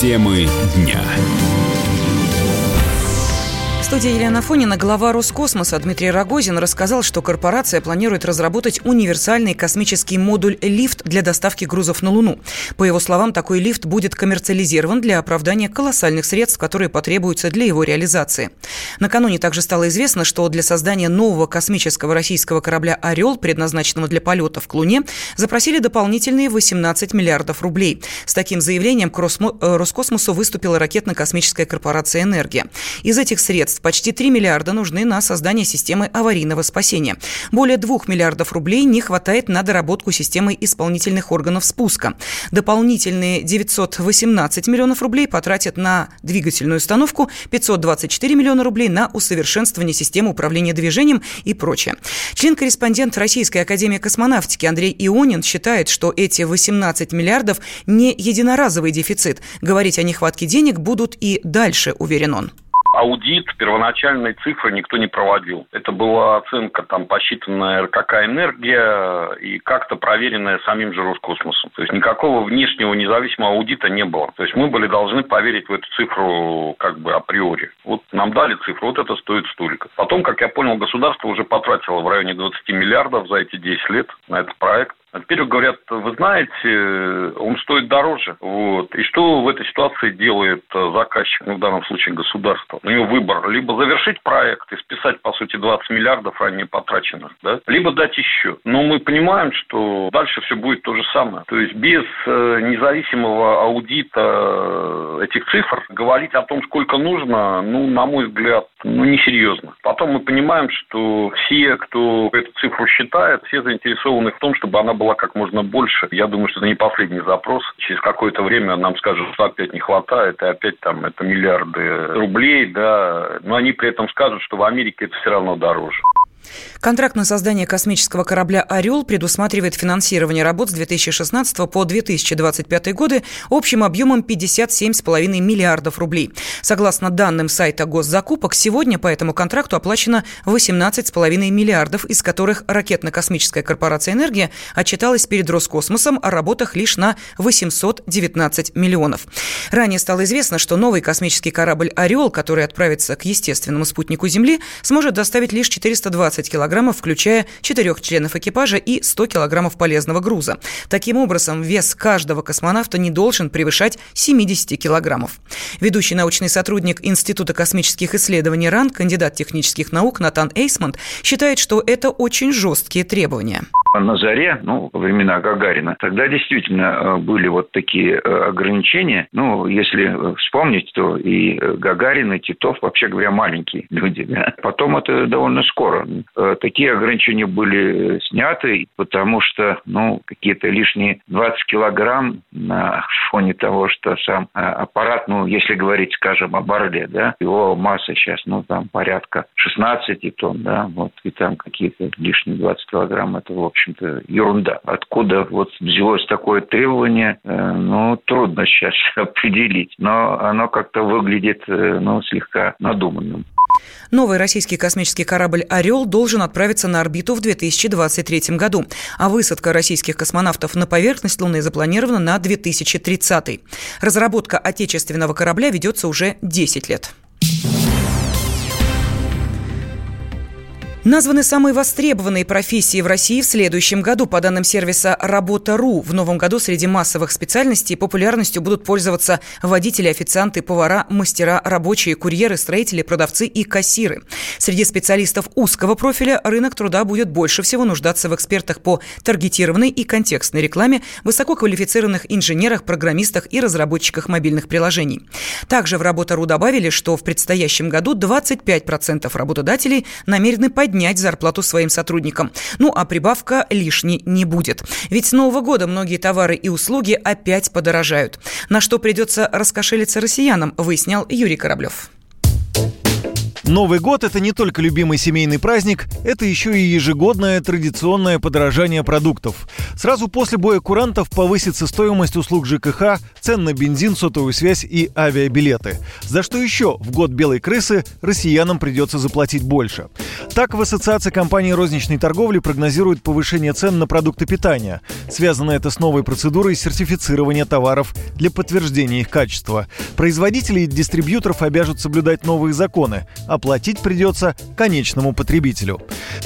Темы дня. В студии Елена Фонина, глава Роскосмоса Дмитрий Рогозин рассказал, что корпорация планирует разработать универсальный космический модуль «Лифт» для доставки грузов на Луну. По его словам, такой лифт будет коммерциализирован для оправдания колоссальных средств, которые потребуются для его реализации. Накануне также стало известно, что для создания нового космического российского корабля «Орел», предназначенного для полетов к Луне, запросили дополнительные 18 миллиардов рублей. С таким заявлением к Роскосмосу выступила ракетно-космическая корпорация «Энергия». Из этих средств почти 3 миллиарда нужны на создание системы аварийного спасения. Более 2 миллиардов рублей не хватает на доработку системы исполнительных органов спуска. Дополнительные 918 миллионов рублей потратят на двигательную установку, 524 миллиона рублей на усовершенствование системы управления движением и прочее. Член-корреспондент Российской академии космонавтики Андрей Ионин считает, что эти 18 миллиардов не единоразовый дефицит. Говорить о нехватке денег будут и дальше, уверен он. Аудит первоначальной цифры никто не проводил. Это была оценка, посчитанная РКК «Энергия» и как-то проверенная самим же Роскосмосом. То есть никакого внешнего независимого аудита не было. То есть мы были должны поверить в эту цифру априори. Вот нам дали цифру, вот это стоит столько. Потом, как я понял, государство уже потратило в районе 20 миллиардов за эти 10 лет на этот проект. А теперь говорят, вы знаете, он стоит дороже. Вот. И что в этой ситуации делает заказчик, в данном случае государство? У него выбор. Либо завершить проект и списать, по сути, 20 миллиардов ранее потраченных, да? Либо дать еще. Но мы понимаем, что дальше все будет то же самое. То есть без независимого аудита этих цифр говорить о том, сколько нужно, на мой взгляд, несерьезно. Потом мы понимаем, что все, кто эту цифру считает, все заинтересованы в том, чтобы она была как можно больше. Я думаю, что это не последний запрос. Через какое-то время нам скажут, что опять не хватает, и опять это миллиарды рублей, да. Но они при этом скажут, что в Америке это все равно дороже. Контракт на создание космического корабля «Орел» предусматривает финансирование работ с 2016 по 2025 годы общим объемом 57,5 миллиардов рублей. Согласно данным сайта госзакупок, сегодня по этому контракту оплачено 18,5 миллиардов, из которых ракетно-космическая корпорация «Энергия» отчиталась перед Роскосмосом о работах лишь на 819 миллионов. Ранее стало известно, что новый космический корабль «Орел», который отправится к естественному спутнику Земли, сможет доставить лишь 420 килограммов, включая 4 членов экипажа и 100 килограммов полезного груза. Таким образом, вес каждого космонавта не должен превышать 70 килограммов. Ведущий научный сотрудник Института космических исследований РАН, кандидат технических наук Натан Эйсмонт считает, что это очень жесткие требования. На заре, во времена Гагарина, тогда действительно были вот такие ограничения. Если вспомнить, то и Гагарин, и Титов, вообще говоря, маленькие люди. Да? Потом это довольно скоро. Такие ограничения были сняты, потому что, какие-то лишние 20 килограмм на фоне того, что сам аппарат, если говорить, скажем, об «Орле», да, его масса сейчас, порядка 16 тонн, да, вот, и там какие-то лишние 20 килограмм, это, в общем-то, ерунда. Откуда взялось такое требование, трудно сейчас определить, но оно как-то выглядит, слегка надуманным. Новый российский космический корабль «Орел» должен отправиться на орбиту в 2023 году, а высадка российских космонавтов на поверхность Луны запланирована на 2030. Разработка отечественного корабля ведется уже 10 лет. Названы самые востребованные профессии в России в следующем году. По данным сервиса «Работа.ру», в новом году среди массовых специальностей популярностью будут пользоваться водители, официанты, повара, мастера, рабочие, курьеры, строители, продавцы и кассиры. Среди специалистов узкого профиля рынок труда будет больше всего нуждаться в экспертах по таргетированной и контекстной рекламе, высококвалифицированных инженерах, программистах и разработчиках мобильных приложений. Также в «Работа.ру» добавили, что в предстоящем году 25% работодателей намерены поднять зарплату своим сотрудникам. А прибавка лишней не будет. Ведь с Нового года многие товары и услуги опять подорожают. На что придется раскошелиться россиянам, выяснял Юрий Кораблёв. Новый год – это не только любимый семейный праздник, это еще и ежегодное традиционное подорожание продуктов. Сразу после боя курантов повысится стоимость услуг ЖКХ, цен на бензин, сотовую связь и авиабилеты. За что еще в год белой крысы россиянам придется заплатить больше? Так, в Ассоциации компаний розничной торговли прогнозируют повышение цен на продукты питания. Связано это с новой процедурой сертифицирования товаров для подтверждения их качества. Производители и дистрибьюторов обяжут соблюдать новые законы, а платить придется конечному потребителю.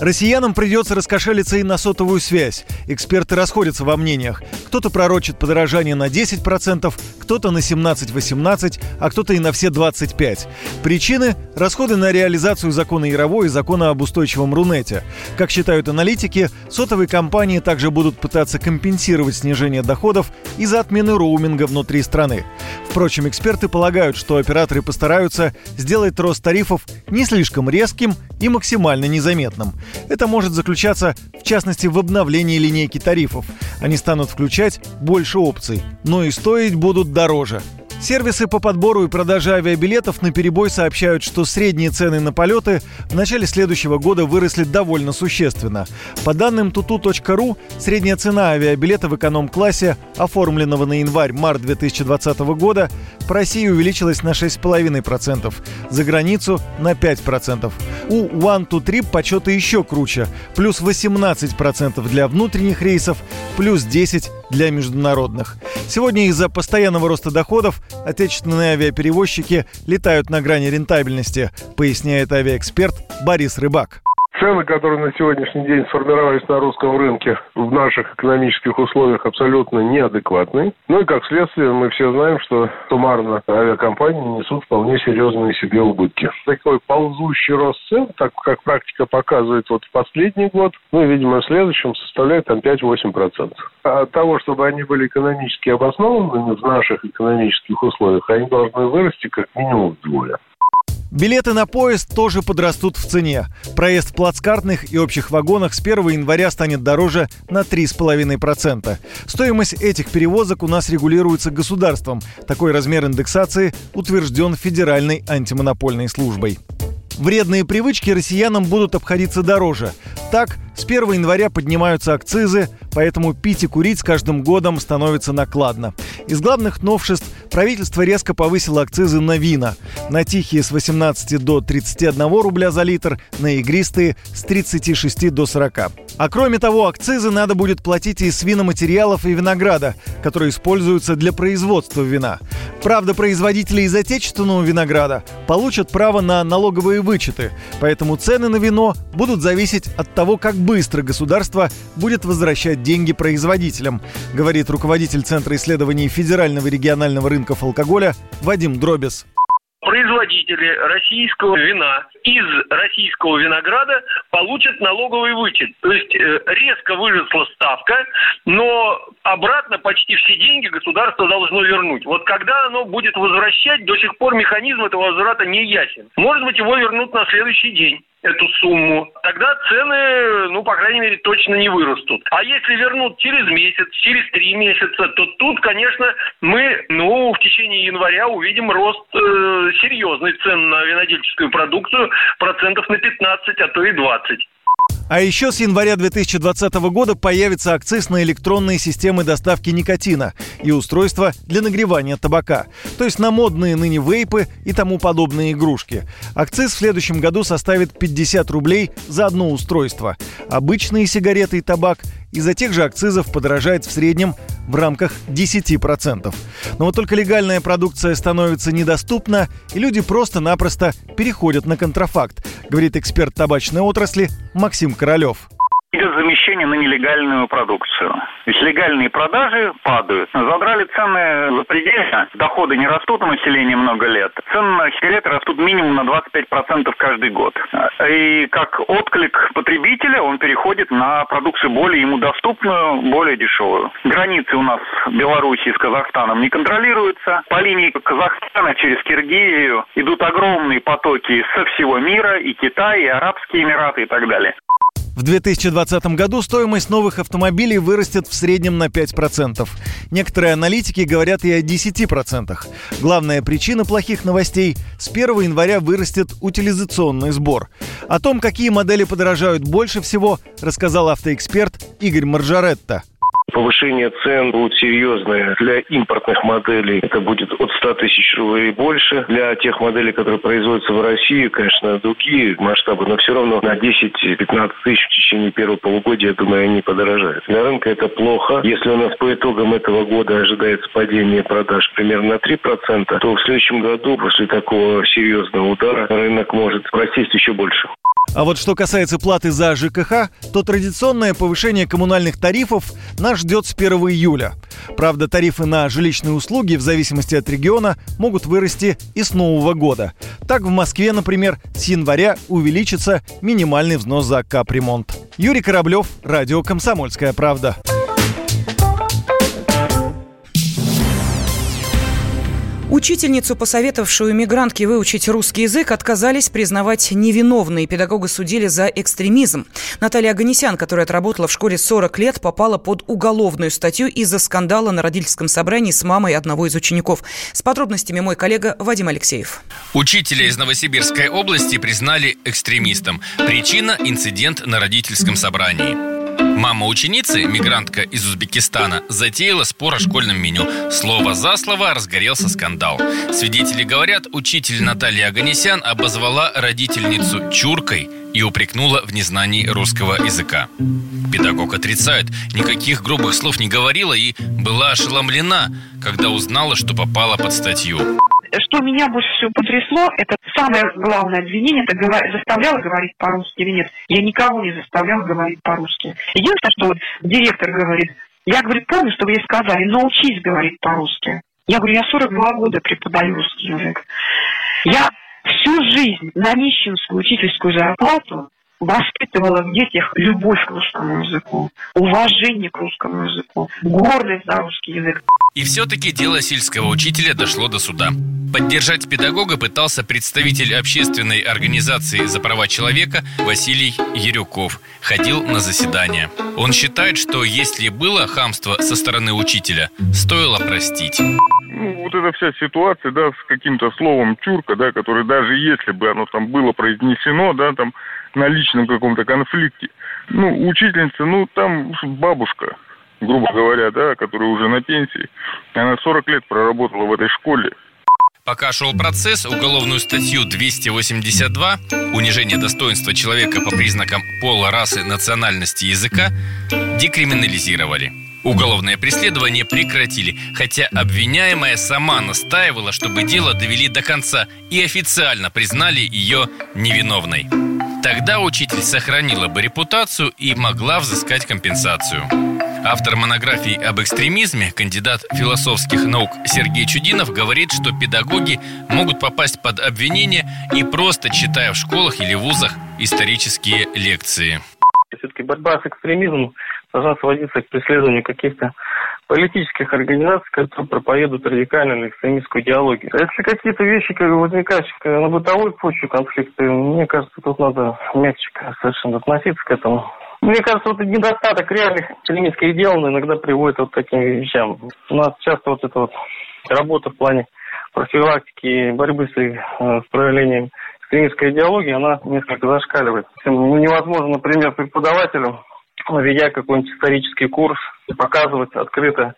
Россиянам придется раскошелиться и на сотовую связь. Эксперты расходятся во мнениях. Кто-то пророчит подорожание на 10%, кто-то на 17-18%, а кто-то и на все 25%. Причины – расходы на реализацию закона Яровой и закона об устойчивом Рунете. Как считают аналитики, сотовые компании также будут пытаться компенсировать снижение доходов из-за отмены роуминга внутри страны. Впрочем, эксперты полагают, что операторы постараются сделать рост тарифов не слишком резким и максимально незаметным. Это может заключаться, в частности, в обновлении линейки тарифов. Они станут включать больше опций, но и стоить будут дороже. Сервисы по подбору и продаже авиабилетов наперебой сообщают, что средние цены на полеты в начале следующего года выросли довольно существенно. По данным tutu.ru, средняя цена авиабилета в эконом-классе, оформленного на январь-март 2020 года, по России увеличилась на 6,5%, за границу на 5%. У One-to-Trip подсчеты еще круче – плюс 18% для внутренних рейсов, плюс 10% для международных. Сегодня из-за постоянного роста доходов отечественные авиаперевозчики летают на грани рентабельности, поясняет авиаэксперт Борис Рыбак. Цены, которые на сегодняшний день сформировались на русском рынке, в наших экономических условиях абсолютно неадекватны. Ну и как следствие мы все знаем, что суммарно авиакомпании несут вполне серьезные себе убытки. Такой ползущий рост цен, так как практика показывает вот в последний год, ну и, видимо, в следующем составляет там 5-8%. А от того, чтобы они были экономически обоснованными в наших экономических условиях, они должны вырасти как минимум вдвое. Билеты на поезд тоже подрастут в цене. Проезд в плацкартных и общих вагонах с 1 января станет дороже на 3,5%. Стоимость этих перевозок у нас регулируется государством. Такой размер индексации утвержден Федеральной антимонопольной службой. Вредные привычки россиянам будут обходиться дороже. Так, с 1 января поднимаются акцизы, поэтому пить и курить с каждым годом становится накладно. Из главных новшеств правительство резко повысило акцизы на вина. На тихие с 18 до 31 рубля за литр, на игристые с 36 до 40. А кроме того, акцизы надо будет платить и с виноматериалов и винограда, которые используются для производства вина. Правда, производители из отечественного винограда получат право на налоговые вычеты, поэтому цены на вино будут зависеть от того, как быстро государство будет возвращать деньги производителям, говорит руководитель Центра исследований федерального и регионального рынков алкоголя Вадим Дробис. Производители российского вина из российского винограда получат налоговый вычет. То есть резко выросла ставка, но обратно почти все деньги государство должно вернуть. Вот когда оно будет возвращать, до сих пор механизм этого возврата не ясен. Может быть, его вернут на следующий день, эту сумму. Тогда цены, по крайней мере, точно не вырастут. А если вернут через месяц, через 3 месяца, то тут, конечно, мы, в течение января увидим рост серьезный цен на винодельческую продукцию 15%, а то и 20%. А еще с января 2020 года появится акциз на электронные системы доставки никотина и устройства для нагревания табака, то есть на модные ныне вейпы и тому подобные игрушки. Акциз в следующем году составит 50 рублей за одно устройство. Обычные сигареты и табак из-за тех же акцизов подорожает в среднем в рамках 10%. Но вот только легальная продукция становится недоступна, и люди просто-напросто переходят на контрафакт, говорит эксперт табачной отрасли Максим Королёв. Идет замещение на нелегальную продукцию. То есть легальные продажи падают. Задрали цены запредельно, доходы не растут у населения много лет. Цены на сигареты растут минимум на 25% каждый год. И как отклик потребителя он переходит на продукцию более ему доступную, более дешевую. Границы у нас Белоруссии с Казахстаном не контролируются. По линии Казахстана через Киргизию идут огромные потоки со всего мира, и Китай, и Арабские Эмираты, и так далее. В 2020 году стоимость новых автомобилей вырастет в среднем на 5%. Некоторые аналитики говорят и о 10%. Главная причина плохих новостей – с 1 января вырастет утилизационный сбор. О том, какие модели подорожают больше всего, рассказал автоэксперт Игорь Маржаретто. Повышение цен будет серьезное. Для импортных моделей это будет от 100 тысяч рублей и больше. Для тех моделей, которые производятся в России, конечно, другие масштабы, но все равно на 10-15 тысяч в течение первого полугодия, я думаю, они подорожают. Для рынка это плохо. Если у нас по итогам этого года ожидается падение продаж примерно на 3%, то в следующем году после такого серьезного удара рынок может просесть еще больше. А вот что касается платы за ЖКХ, то традиционное повышение коммунальных тарифов нас ждет с 1 июля. Правда, тарифы на жилищные услуги в зависимости от региона могут вырасти и с нового года. Так, в Москве, например, с января увеличится минимальный взнос за капремонт. Юрий Кораблёв, Радио «Комсомольская правда». Учительницу, посоветовавшую мигрантке выучить русский язык, отказались признавать невиновной. Педагога судили за экстремизм. Наталья Оганесян, которая отработала в школе 40 лет, попала под уголовную статью из-за скандала на родительском собрании с мамой одного из учеников. С подробностями мой коллега Вадим Алексеев. Учителя из Новосибирской области признали экстремистом. Причина – инцидент на родительском собрании. Мама ученицы, мигрантка из Узбекистана, затеяла спор о школьном меню. Слово за слово разгорелся скандал. Свидетели говорят, учитель Наталья Оганесян обозвала родительницу чуркой и упрекнула в незнании русского языка. Педагог отрицает, никаких грубых слов не говорила и была ошеломлена, когда узнала, что попала под статью. Что меня больше всего потрясло, это самое главное обвинение, это заставляла говорить по-русски или нет. Я никого не заставляла говорить по-русски. Единственное, что вот директор говорит, я, говорит, помню, что вы ей сказали, научись говорить по-русски. Я говорю, я 42 года преподаю русский язык. Я всю жизнь на нищенскую учительскую зарплату воспитывала в детях любовь к русскому языку, уважение к русскому языку, гордость за русский язык. И все-таки дело сельского учителя дошло до суда. Поддержать педагога пытался представитель общественной организации «За права человека» Василий Ерюков. Ходил на заседание. Он считает, что если было хамство со стороны учителя, стоило простить. Вот эта вся ситуация, да, с каким-то словом «чурка», да, которое даже если бы оно там было произнесено, да, там на личном каком-то конфликте, ну, учительница, ну, там бабушка, грубо говоря, да, которая уже на пенсии, она 40 лет проработала в этой школе. Пока шел процесс, уголовную статью 282 «Унижение достоинства человека по признакам пола, расы, национальности, языка» декриминализировали. Уголовное преследование прекратили, хотя обвиняемая сама настаивала, чтобы дело довели до конца и официально признали ее невиновной. Тогда учитель сохранила бы репутацию и могла взыскать компенсацию. Автор монографии об экстремизме, кандидат философских наук Сергей Чудинов, говорит, что педагоги могут попасть под обвинение и просто читая в школах или вузах исторические лекции. Все-таки борьба с экстремизмом должна сводиться к преследованию каких-то политических организаций, которые проповедуют радикальную экстремистскую идеологию. Если какие-то вещи возникают на бытовой почве конфликта, мне кажется, тут надо мягче совершенно относиться к этому. Мне кажется, вот недостаток реальных экстремистских дел иногда приводит вот к таким вещам. У нас часто вот эта вот работа в плане профилактики, борьбы с проявлением экстремистской идеологии, она несколько зашкаливает. Невозможно, например, преподавателям, ведя какой-нибудь исторический курс, показывать открыто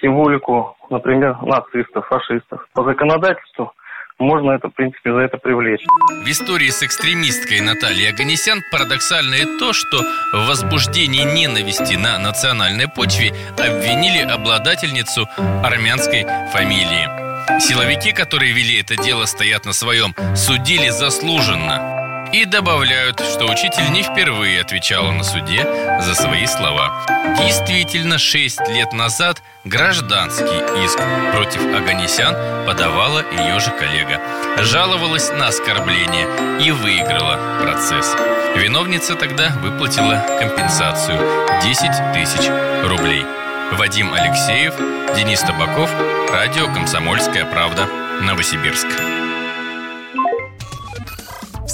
символику, например, нацистов, фашистов. По законодательству можно это, в принципе, за это привлечь. В истории с экстремисткой Натальей Оганесян парадоксально и то, что в возбуждении ненависти на национальной почве обвинили обладательницу армянской фамилии. Силовики, которые вели это дело, стоят на своем, судили заслуженно. И добавляют, что учитель не впервые отвечала на суде за свои слова. Действительно, 6 лет назад гражданский иск против Оганесян подавала ее же коллега. Жаловалась на оскорбление и выиграла процесс. Виновница тогда выплатила компенсацию – 10 тысяч рублей. Вадим Алексеев, Денис Табаков, Радио «Комсомольская правда», Новосибирск. В